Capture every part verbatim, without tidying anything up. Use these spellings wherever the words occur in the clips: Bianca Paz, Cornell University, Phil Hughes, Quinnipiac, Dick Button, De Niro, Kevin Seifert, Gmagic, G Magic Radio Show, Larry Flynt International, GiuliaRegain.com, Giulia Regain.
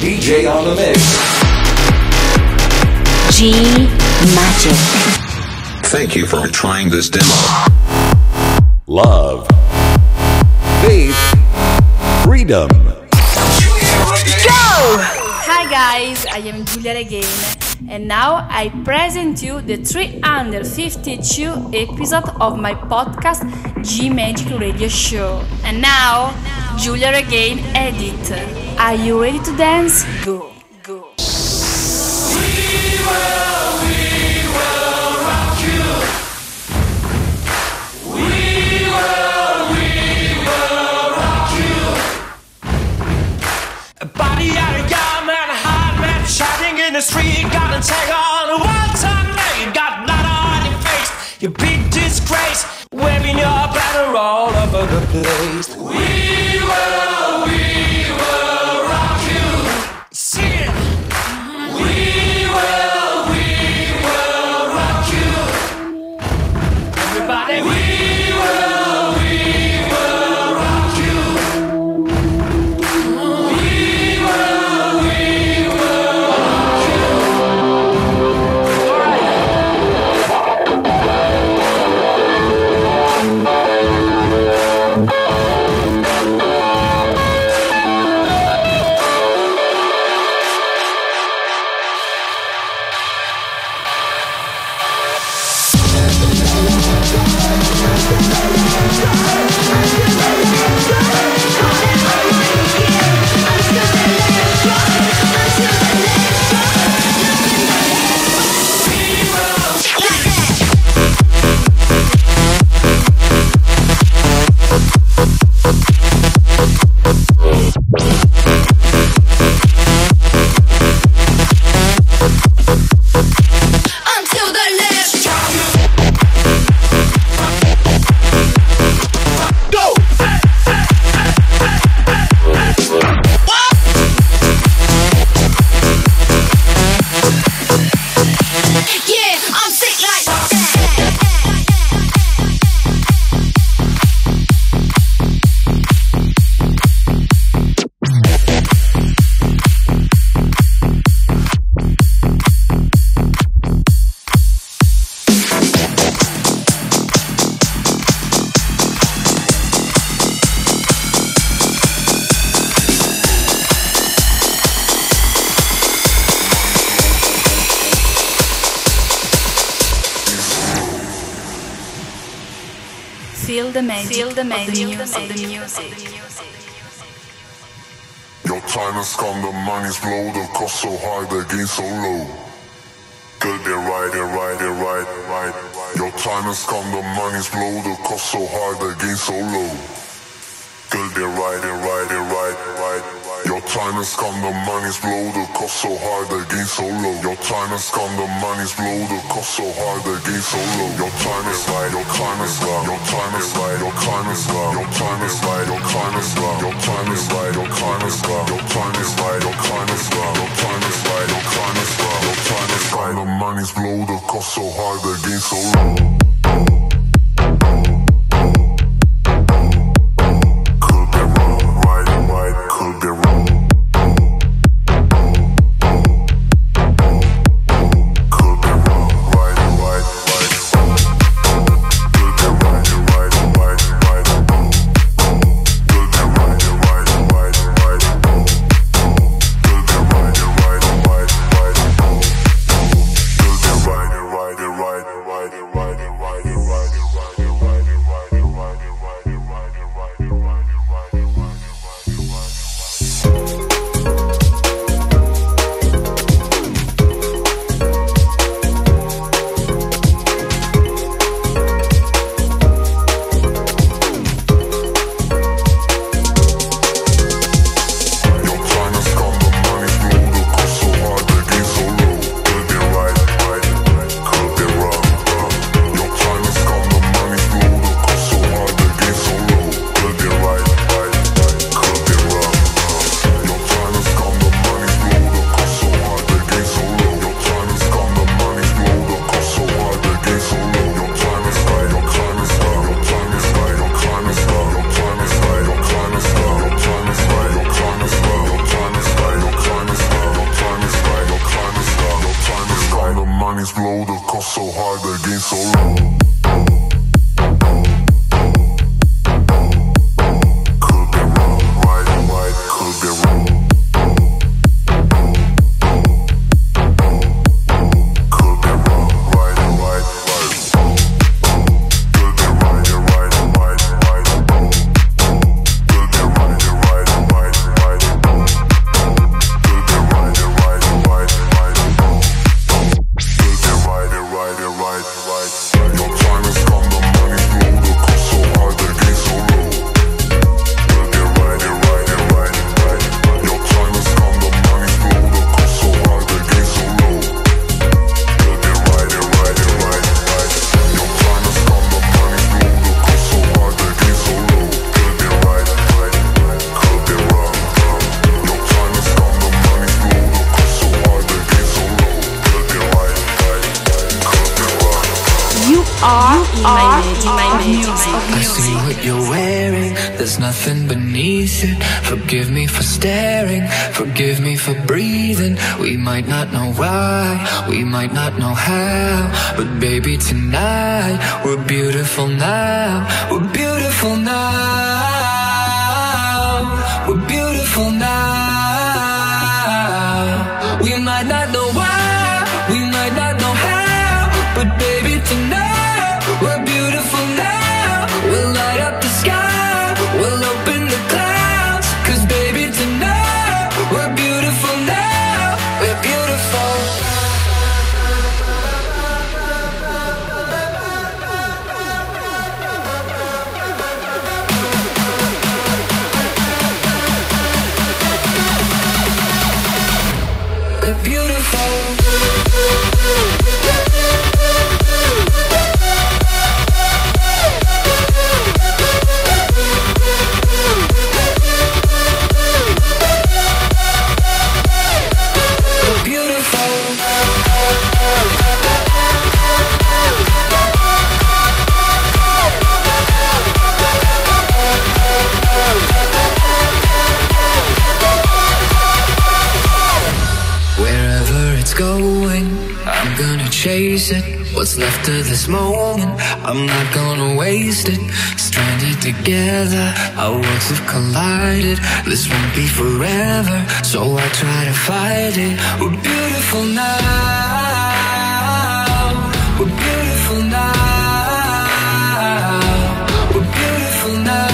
D J on the mix. G Magic. Thank you for trying this demo. Love. Faith, freedom. Go! Hi guys, I am Giulia Regain, and now I present you the three hundred fifty-two episode of my podcast G Magic Radio Show. And now, Giulia Regain edit. Are you ready to dance? Go, go. We will. In the street, got a tag on, what's her name? Got blood on your face, you big disgrace, waving your banner all over the place. We will, we will rock you. Sing it. We will, we will rock you. Everybody. We will, we will rock you. We will. Feel the magic, Feel the magic of the, music, of the music. Your time has come, the money's low, the cost so high, the gain so low. Girl, they're right, they're right, they're right, right. Your time has come, the money's low, the cost so high, the gain so low. Girl, they're right, they're right, they're right, right. Your time has come, the money's low, the cost so high, the gain so low. Your time has come, the money's low, the cost so high, the gain so low. Your time is right, your time is right, your time is right, your time is right, your time is right, your time is right, your time is right, your time is right, your time is right, your time is right, your time is right, your time is right, your time is right. The money's low, the cost so high, the gain so low. Why do so hard, the gain so low. What's left of this moment, I'm not gonna waste it. Stranded together, our worlds have collided. This won't be forever, so I try to fight it. We're beautiful now. We're beautiful now. We're beautiful now.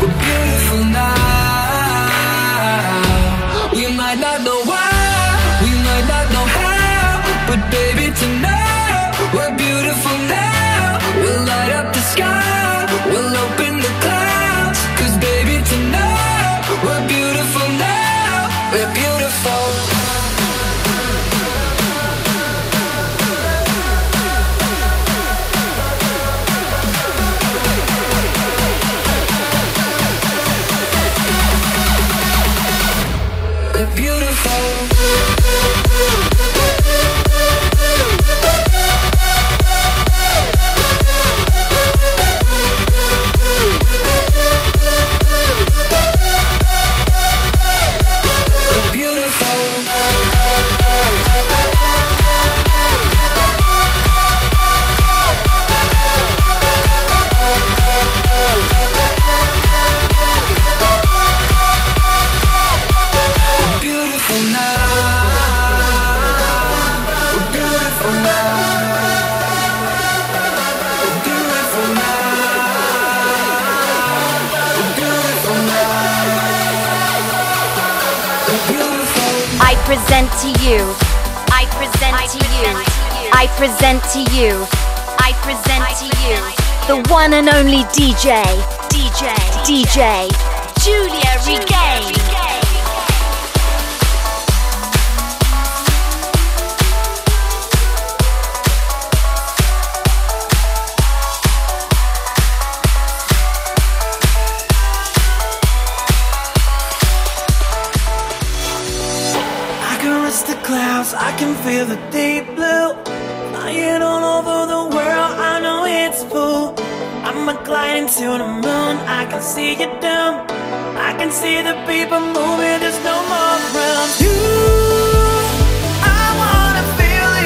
We're beautiful now. We might not know why, we might not know how, but baby, tonight, we're beautiful now. We'll light up the sky, we'll open the clouds, 'cause baby, tonight, we're beautiful now. We're beautiful. I present to you, I present to you, I present to you, I present to you, the one and only D J, DJ, DJ, Giulia Regain. I can feel the deep blue flying all over the world, I know it's full. I'm a gliding to the moon, I can see you down, I can see the people moving, there's no more room. You, I wanna feel it.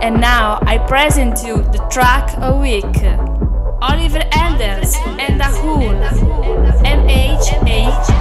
and now I present you the track a week. Oliver Enders and the Hool, M H A G.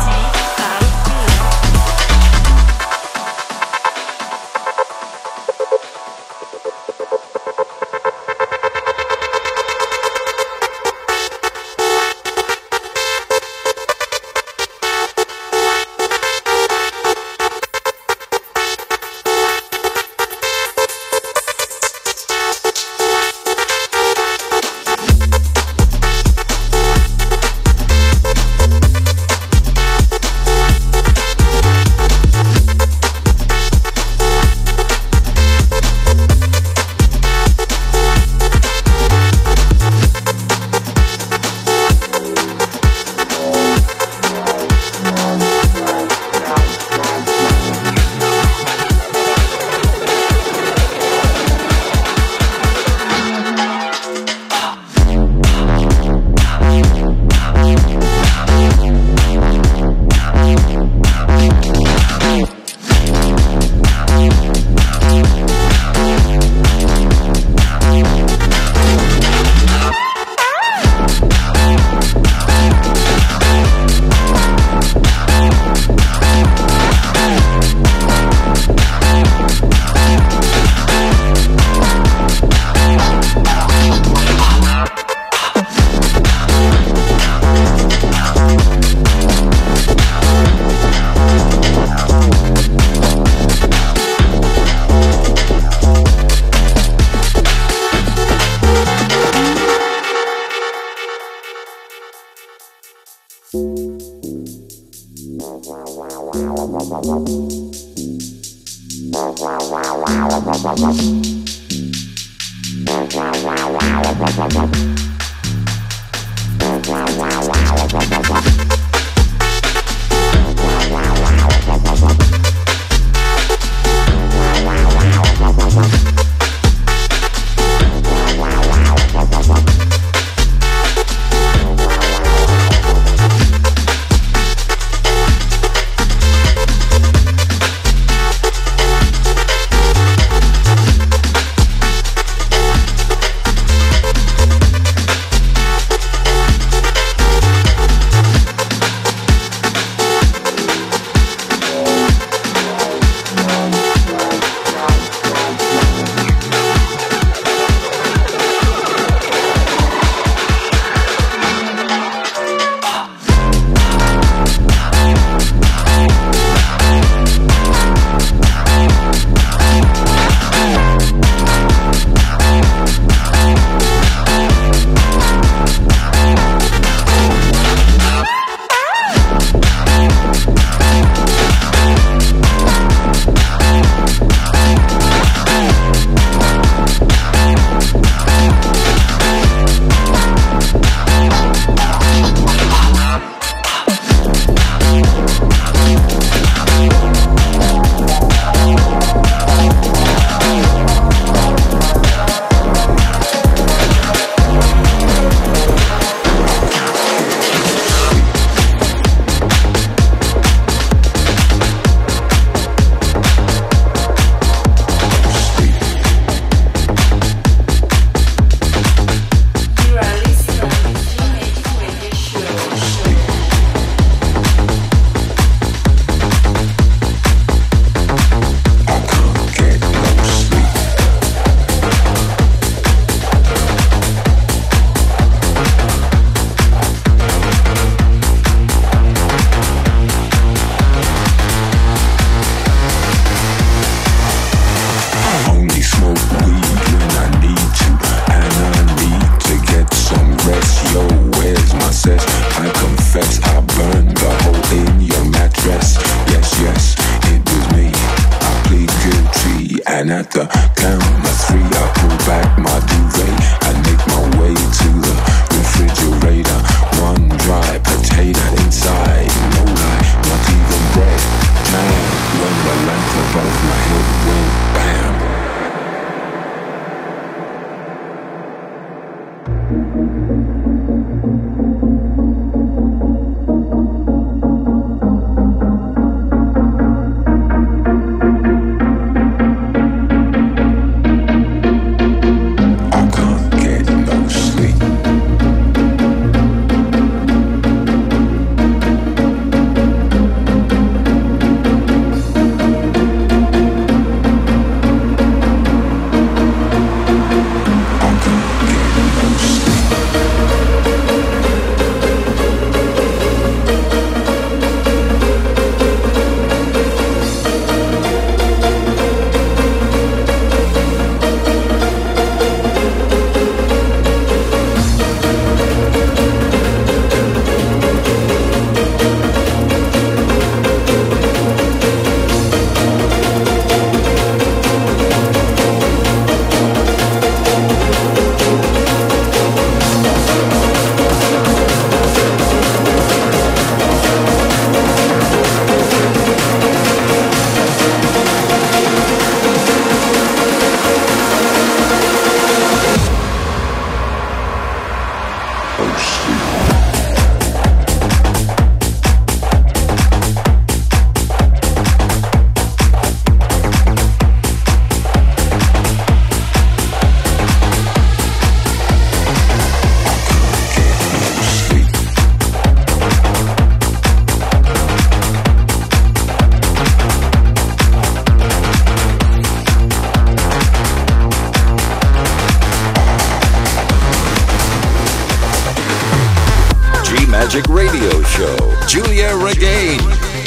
Magic Radio Show, Giulia Regain.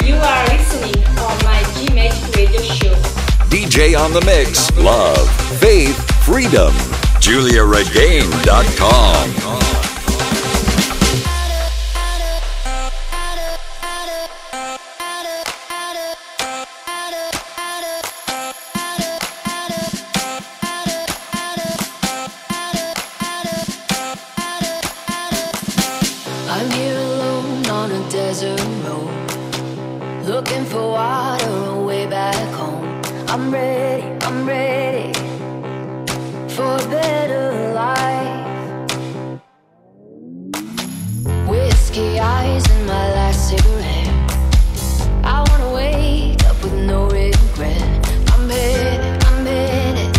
You are listening on my G Magic Radio Show. D J on the mix, love, faith, freedom. Giulia Regain dot com. Looking for water away back home. I'm ready, I'm ready for a better life. Whiskey eyes and my last cigarette. I wanna wake up with no regret. I'm ready, I'm ready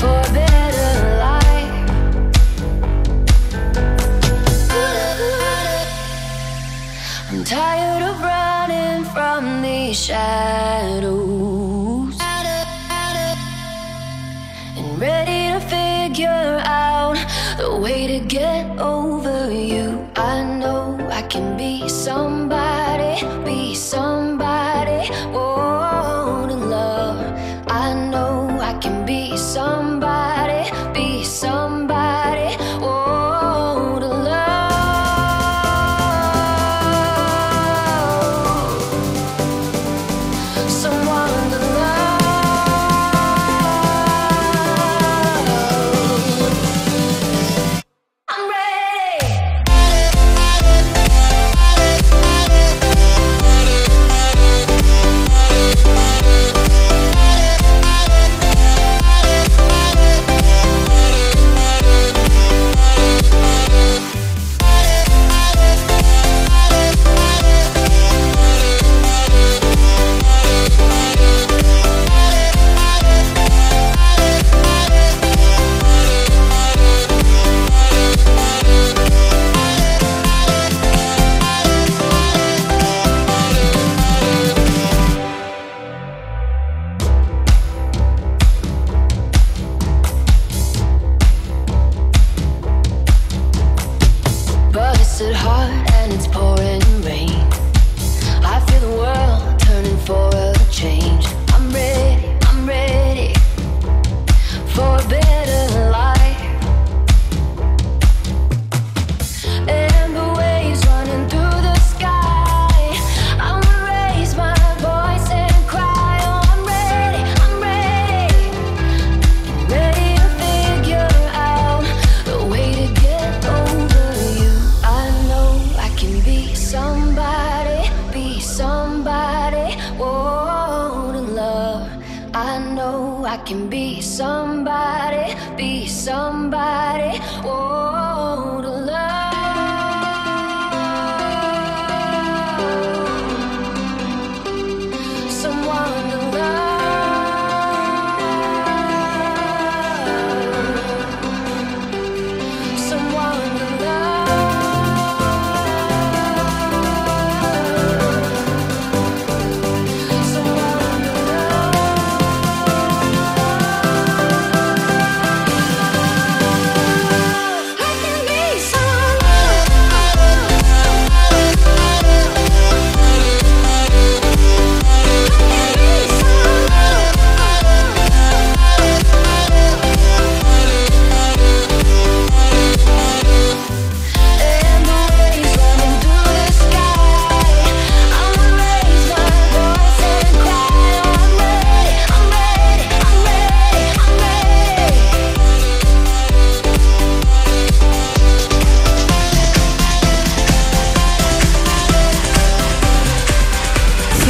for a better life. I'm tired of running from these shadows and ready to figure out the way to get over you. I know I can be somebody, be somebody, oh, to love. I know I can be somebody, be somebody, oh.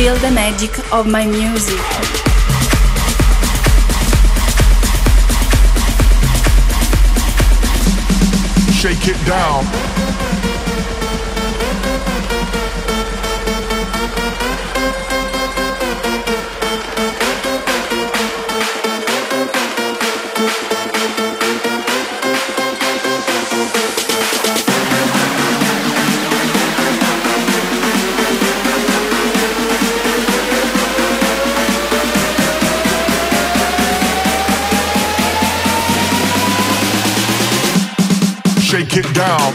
Feel the magic of my music. Shake it down. Shake it down.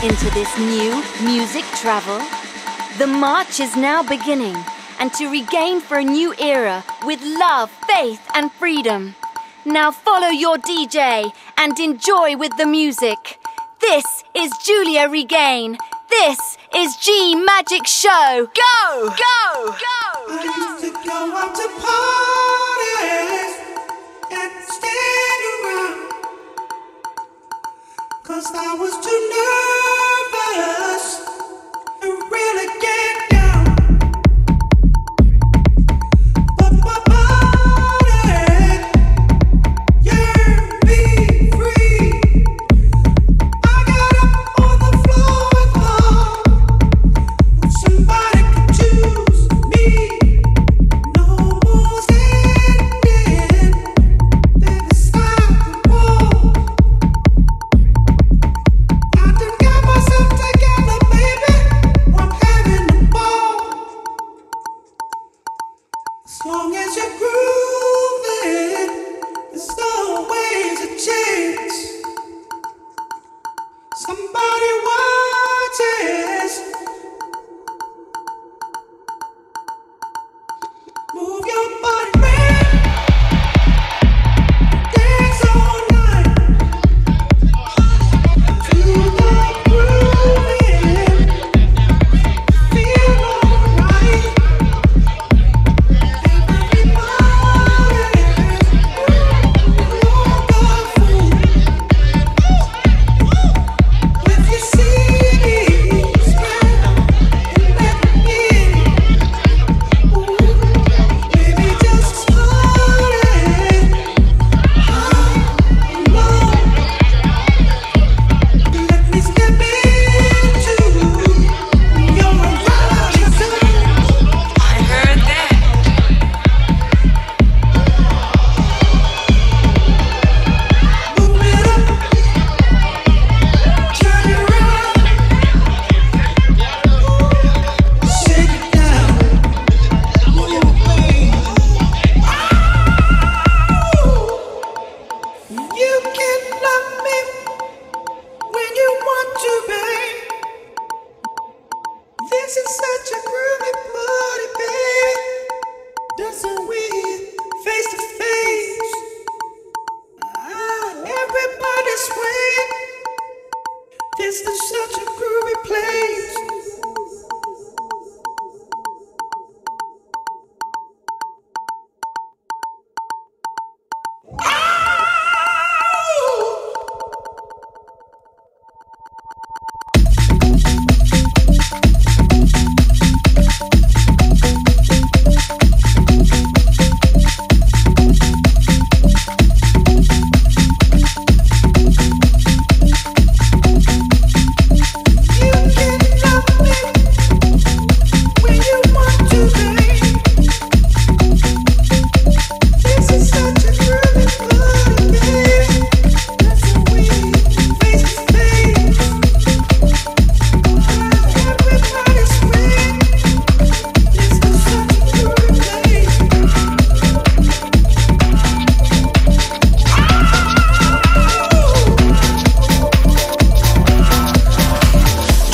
Into this new music travel? The march is now beginning, and to regain for a new era with love, faith, and freedom. Now follow your D J and enjoy with the music. This is Giulia Regain. This is G Magic Show. Go! Go! Go! Go! I used to go out to parties and stand around, 'cause I was too nervous to really get down. But my body, yeah, be free. I got up on the floor and thought somebody could choose me. Listen to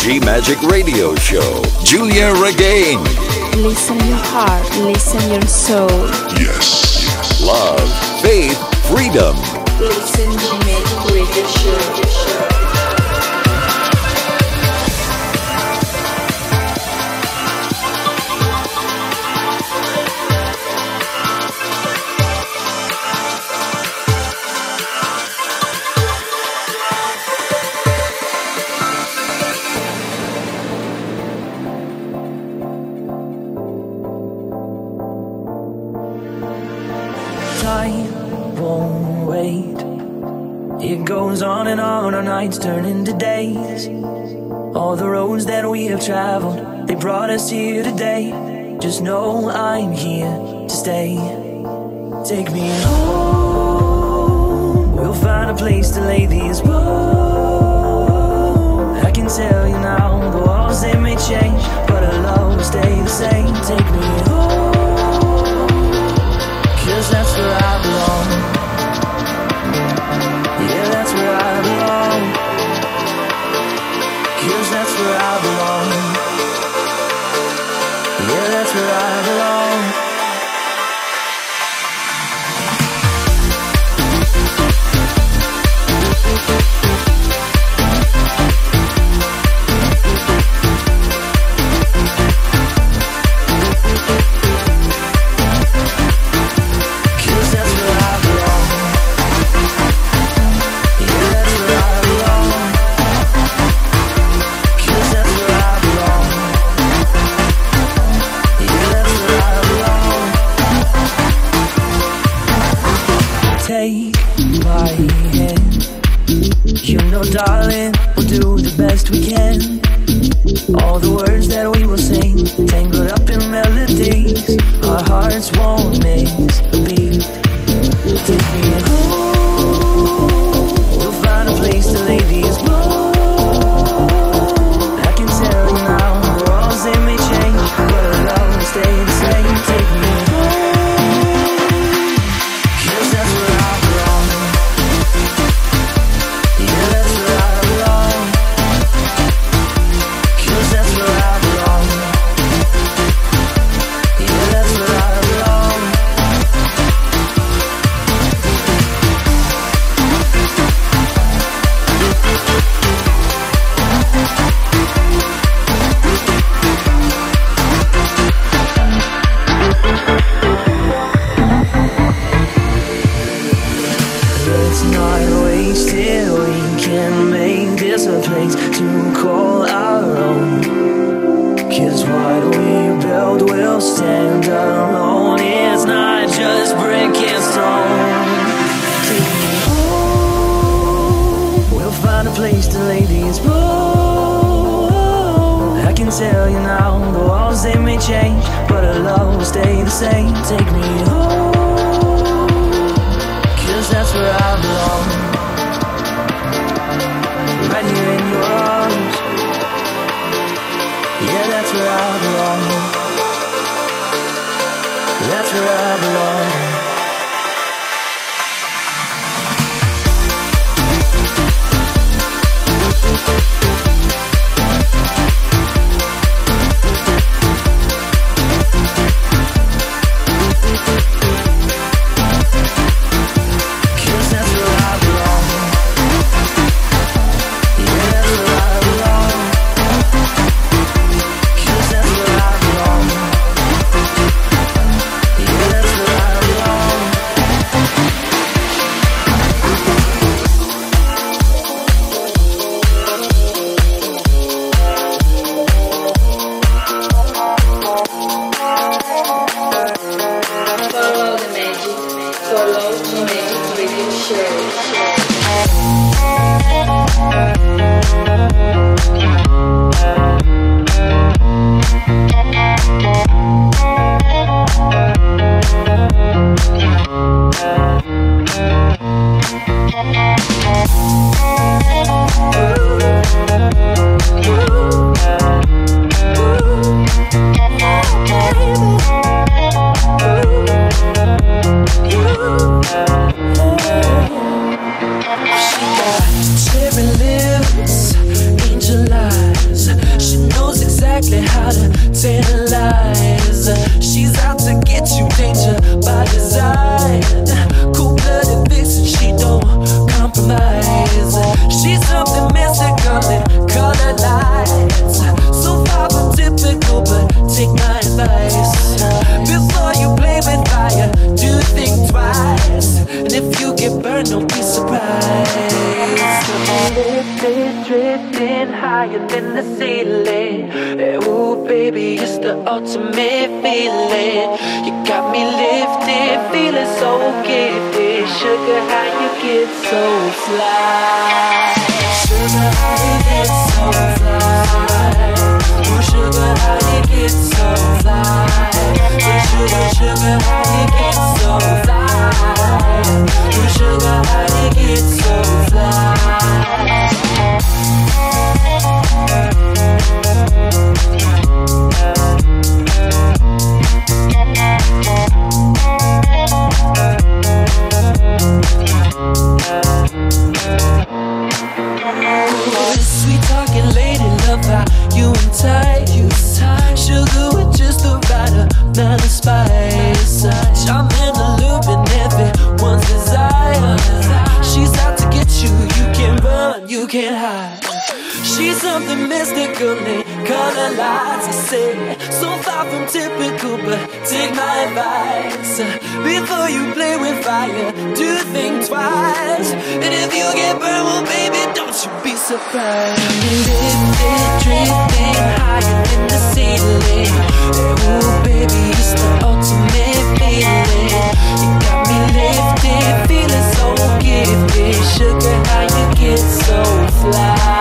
G Magic Radio Show. I won't wait. It goes on and on, our nights turn into days. All the roads that we have traveled, they brought us here today. Just know I'm here to stay. Take me home, we'll find a place to lay these bones. I can tell you now, the walls they may change, but our love will stay the same. Take me home, cause that's where I belong. Yeah, that's where I belong. Cause that's where I belong. Yeah, that's where I belong. Thank you. drifting higher than the ceiling. Ooh, baby, it's the ultimate feeling. You got me lifted, feeling so gifted. Sugar, how you get so fly? Sugar, how you get so fly? Oh, sugar, how you get so fly? Oh, sugar, sugar, how you get so fly? Oh, sugar, how you get so fly? Sweet talking lady lover, you and you tight. Sugar with just the right amount of spice. Charm in the loop and everyone's desire. She's out to get you, you can't run, you can't hide. She's something mystical, they color lights, I say. So far from typical, but take my advice. Before you play with fire, do think twice. And if you get burned, well baby, don't you be surprised. Drifting, drifting higher than the ceiling. Ooh baby, it's the ultimate feeling. You got me lifted, feeling so gifted. Sugar, how you get so fly?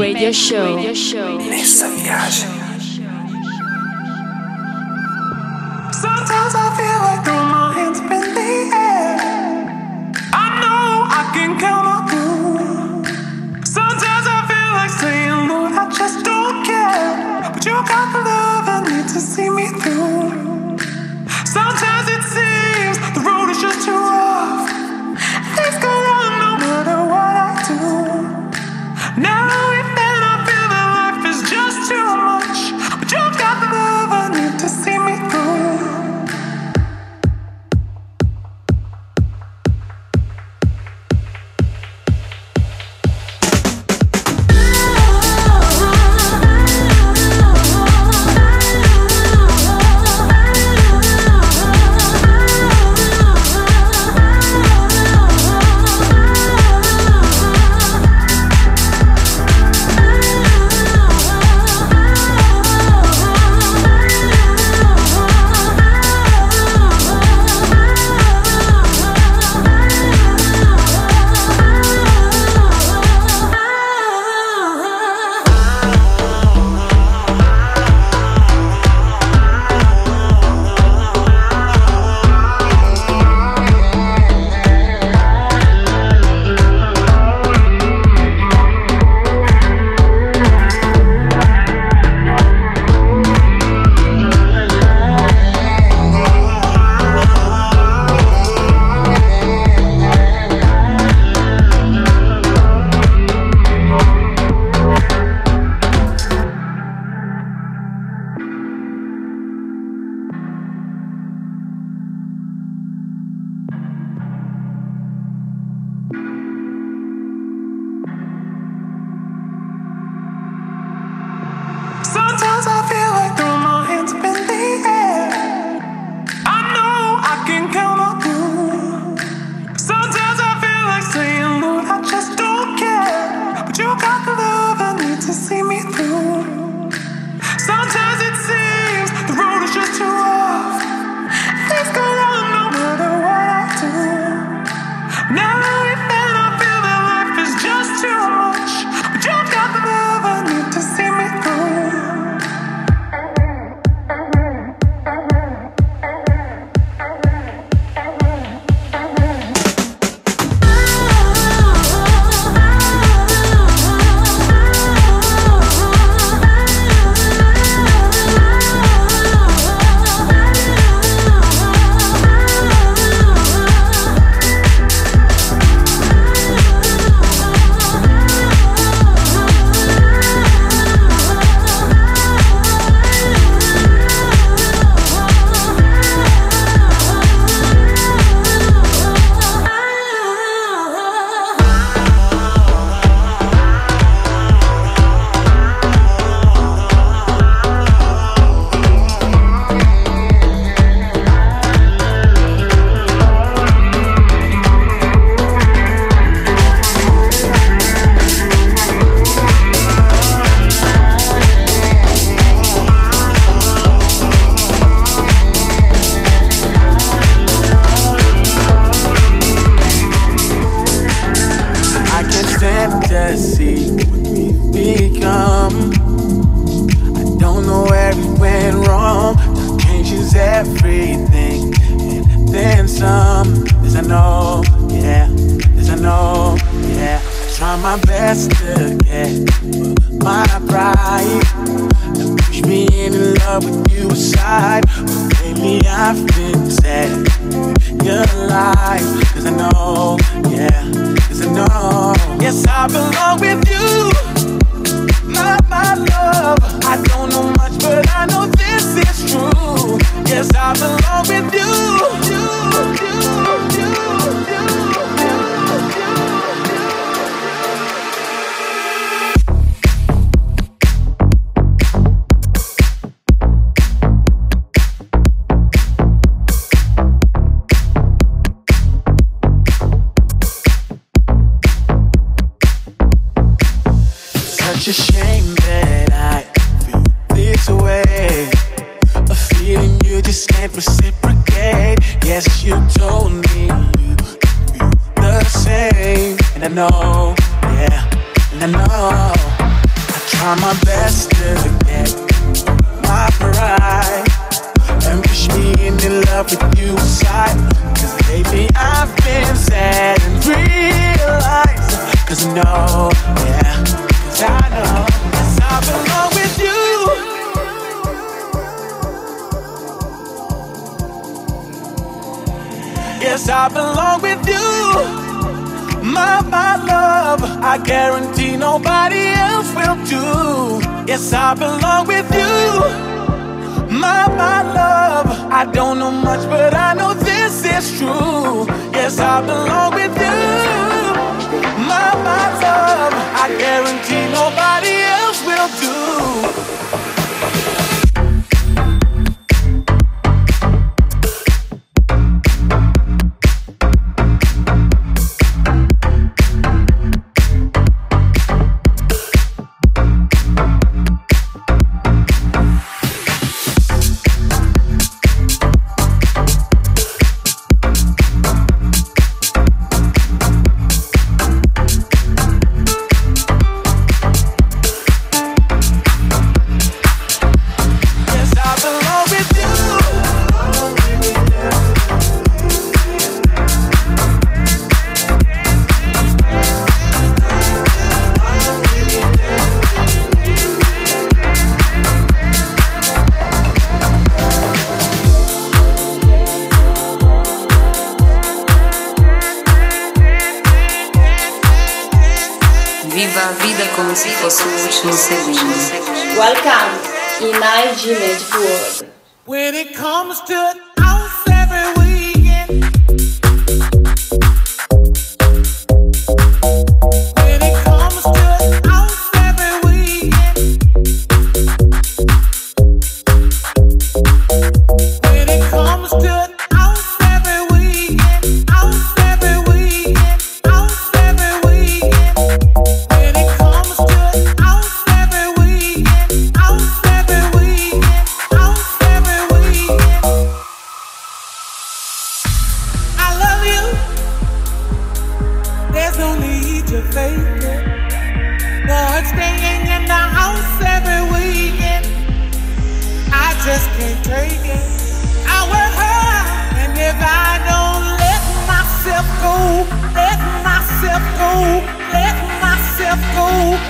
Radio Show. Radio Show. Nessa viagem. Sometimes I feel like all my hands up in the air. I know I can count on you. Sometimes I feel like saying, Lord, I just don't care. But you got the love I need to see me through. Sometimes it seems the road is just too rough. Things go wrong no matter what I do. Now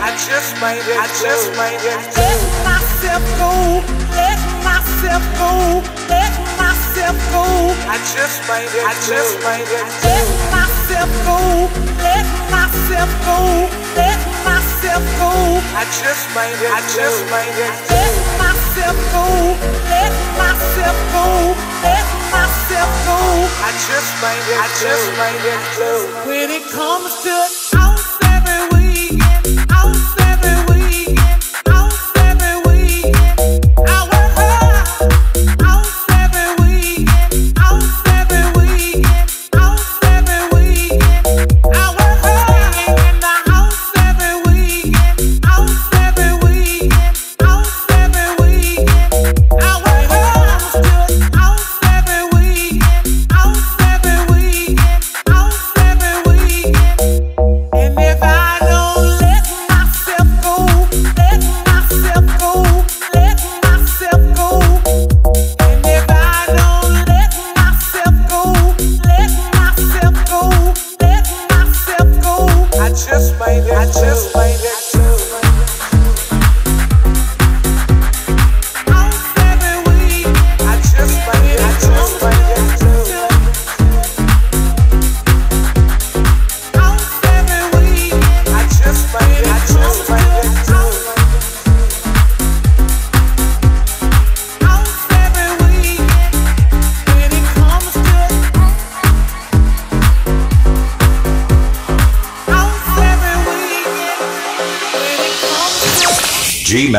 I just might let go. Let myself go. Let myself go. Let myself go. I just might let go. Let myself go. Let myself go. Let myself go. I just might let go. Let myself go. Let myself go. Let myself go. I just might let go. When it comes to out every week. G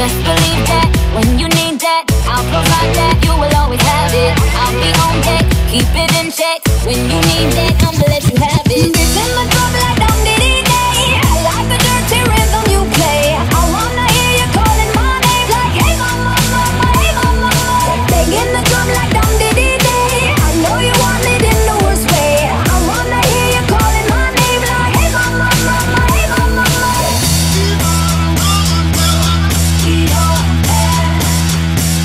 Let's believe that when you need that, I'll provide that. You will always have it. I'll be on deck, keep it in check. When you need that, I'ma let you have it. This in my drum like down the day. I like the dirty rhythm you play. I wanna hear you calling my name like hey mama, mama, hey mama. Bang in the drum like down the day. I know you want it in the worst way. I wanna hear you calling my name like hey mama, mama, hey mama. G O L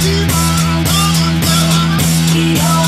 G O L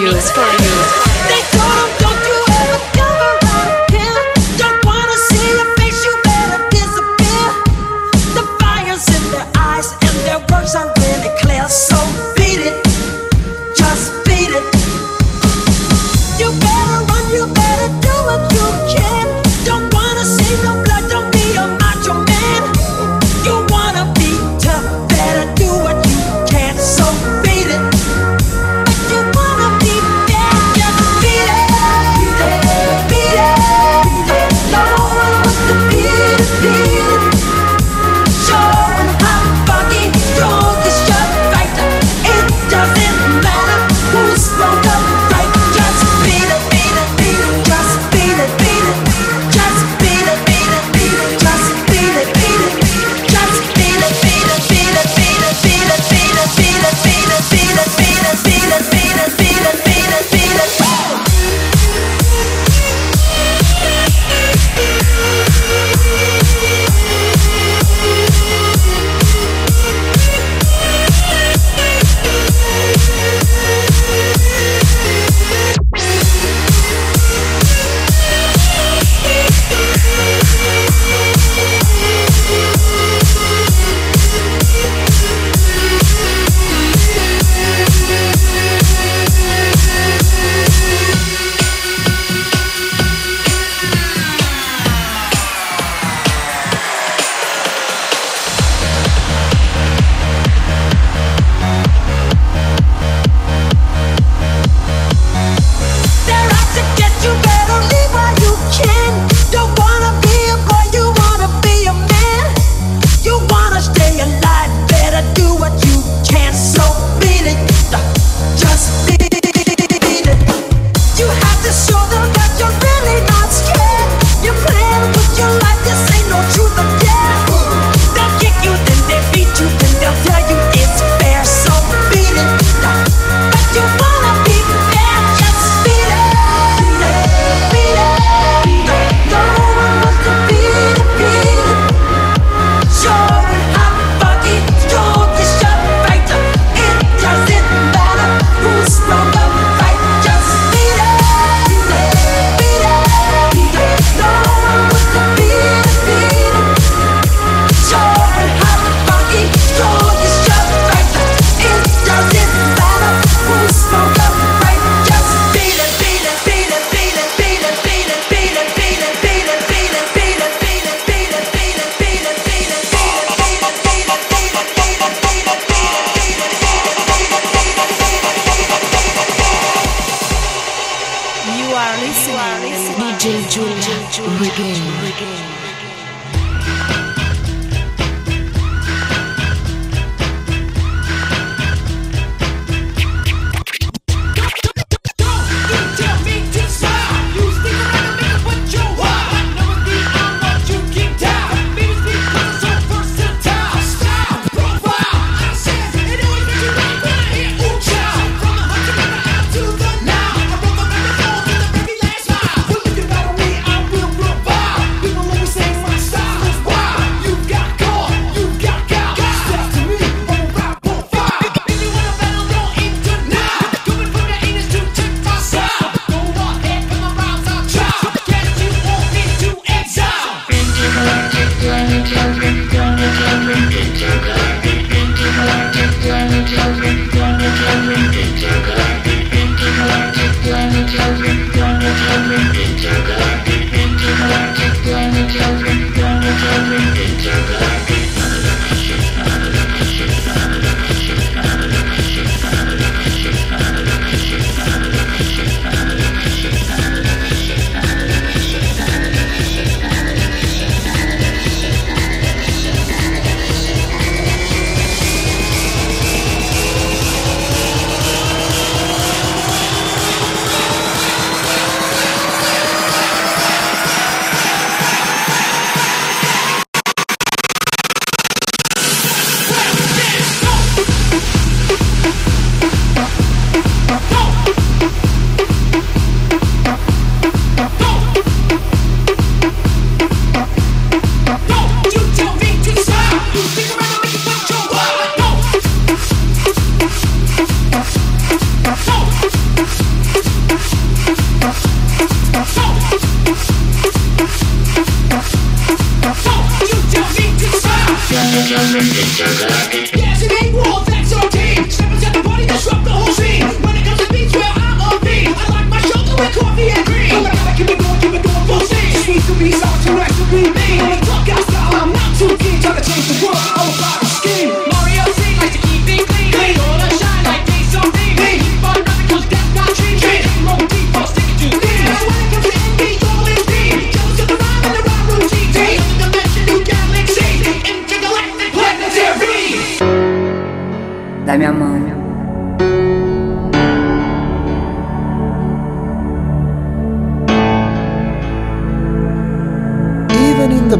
you. It's for you. They told him, don't you ever come around again. Don't wanna see your face, you better disappear. The fire's in their eyes and their words are really clear. So beat it, just beat it. You better run, you better do what you can. Don't wanna see no blood, don't be a macho man. You wanna be tough, better do what you can. So beat it. But you wanna be bad, just beat it. Beat it, beat it, beat it. No one wants to beat it, beat it. Show them how foggy you're the shot fighter. It doesn't matter who's wrong or right. Just beat it, beat it, beat it. Just beat it, beat it. Just beat it, beat it, beat it. Just beat it, beat it. Just beat it, beat it, beat it, beat it, beat it, beat it, beat it, beat it, beat it, beat it, beat it, beat it, beat it, beat it, beat it. Woo! They're out to get you, better leave while you can. Don't wanna be a boy, you wanna be a man. You wanna stay alive, better do what you can. So beat it, just beat it. You have to show them that you're really not scared. You're playing with your life, this ain't no truth or dare. They'll kick you, then they beat you, then they'll tell you it's fair. So beat it, but you wanna be bad, just beat it. Beat it, beat it, beat it. No one wants to beat it, beat it. Show them how foggy you're the shot fighter. It doesn't matter who's wrong or right. Just beat it, beat it, beat it, beat it. No one wants to beat it, beat it. Show them how foggy you're the shot fighter. It doesn't matter who's wrong or right. Just beat it, beat it, beat it, beat it, beat it, beat it, beat it, beat it, beat it, beat it, beat it, beat it, beat it, beat it, beat it, beat it, beat it, beat it. You are listening to D J Giulia Regain. People always say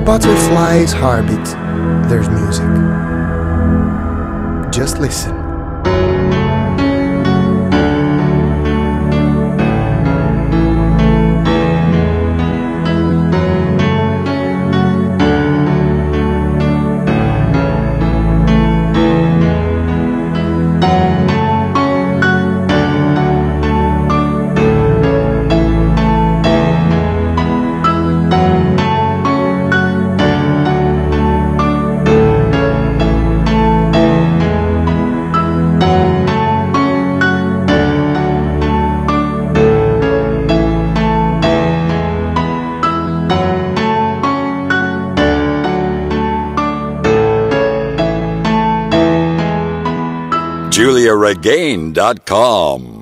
butterfly's heartbeat, there's music. Just listen. Giulia Regain dot com